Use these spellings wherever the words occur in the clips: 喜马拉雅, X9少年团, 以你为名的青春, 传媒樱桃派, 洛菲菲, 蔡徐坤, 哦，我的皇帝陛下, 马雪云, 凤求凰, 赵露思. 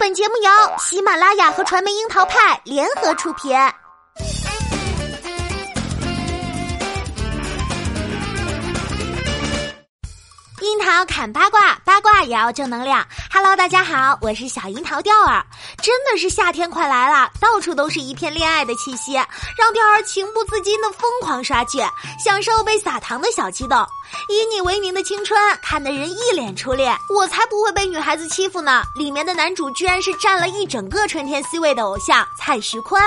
本节目由喜马拉雅和传媒樱桃派联合出品。樱桃砍八卦，八卦也要正能量。Hello， 大家好，我是小樱桃调儿。真的是夏天快来了，到处都是一片恋爱的气息，让调儿情不自禁的疯狂刷剧，享受被撒糖的小激动。以你为名的青春，看得人一脸初恋。我才不会被女孩子欺负呢！里面的男主居然是占了一整个春天 C 位的偶像蔡徐坤。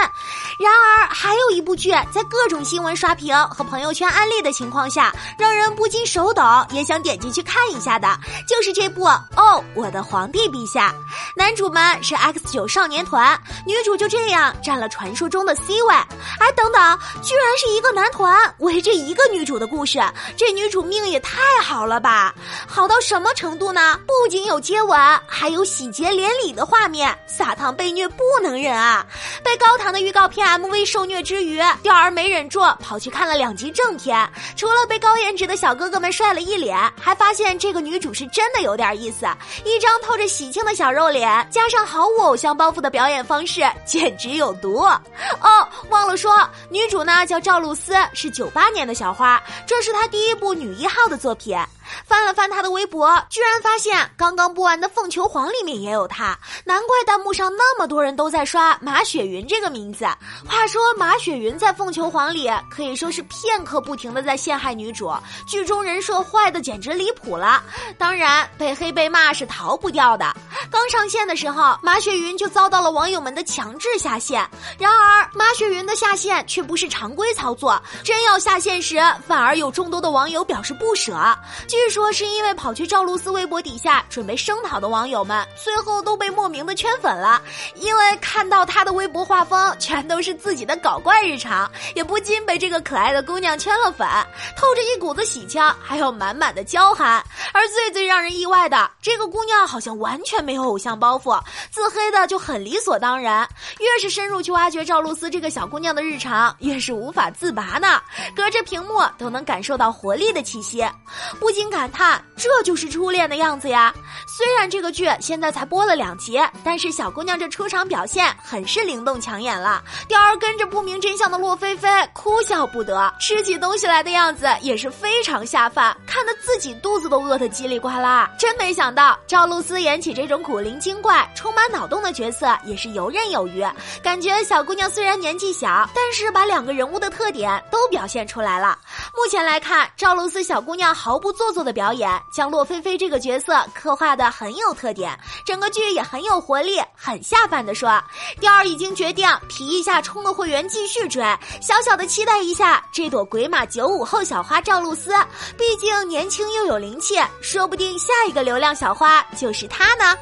然而，还有一部剧在各种新闻刷屏和朋友圈安利的情况下，让人不禁手抖，也想点进去看一下的，就是这部《哦，我的皇帝陛下》。男主们是 X9 少年团，女主就这样占了传说中的 C 位。哎，等等，居然是一个男团围着一个女主的故事，这女主命也太好了吧！好到什么程度呢？不仅有接吻，还有喜结连理的画面，撒糖被虐不能忍啊！被高糖的预告片 MV 受虐之余，调儿没忍住跑去看了2集正片，除了被高颜值的小哥哥们帅了一脸，还发现这个女主是真的有点意思，一张透着喜庆的小肉脸，加上毫无偶像包袱的表演方式，简直有毒。哦，忘了说，女主呢叫赵露思，是98年的小花，这是她第一部女1号的作品。翻了翻他的微博，居然发现刚刚播完的《凤求凰》里面也有他，难怪弹幕上那么多人都在刷马雪云这个名字。话说马雪云在《凤求凰》里可以说是片刻不停的在陷害女主，剧中人设坏的简直离谱了，当然被黑被骂是逃不掉的。刚上线的时候，马雪云就遭到了网友们的强制下线，然而马雪云的下线却不是常规操作，真要下线时反而有众多的网友表示不舍，据说是因为跑去赵露思微博底下准备声讨的网友们，最后都被莫名的圈粉了，因为看到她的微博画风全都是自己的搞怪日常，也不禁被这个可爱的姑娘圈了粉，透着一股子喜庆，还有满满的娇憨。而最让人意外的，这个姑娘好像完全没有偶像包袱，自黑的就很理所当然。越是深入去挖掘赵露思这个小姑娘的日常，越是无法自拔呢，隔着屏幕都能感受到活力的气息，不禁感叹，这就是初恋的样子呀！虽然这个剧现在才播了2集，但是小姑娘这出场表现很是灵动抢眼了。调儿跟着不明真相的洛菲菲哭笑不得，吃起东西来的样子也是非常下饭，看得自己肚子都饿得叽里呱啦。真没想到赵露思演起这种古灵精怪、充满脑洞的角色也是游刃有余，感觉小姑娘虽然年纪小，但是把两个人物的特点都表现出来了。目前来看，赵露思小姑娘毫不做作的表演，将洛菲菲这个角色刻画的很有特点，整个剧也很有活力，很下饭的说。调儿已经决定皮一下充了会员继续追，小小的期待一下这朵鬼马95后小花赵露思，毕竟年轻又有灵气，说不定下一个流量小花就是她呢。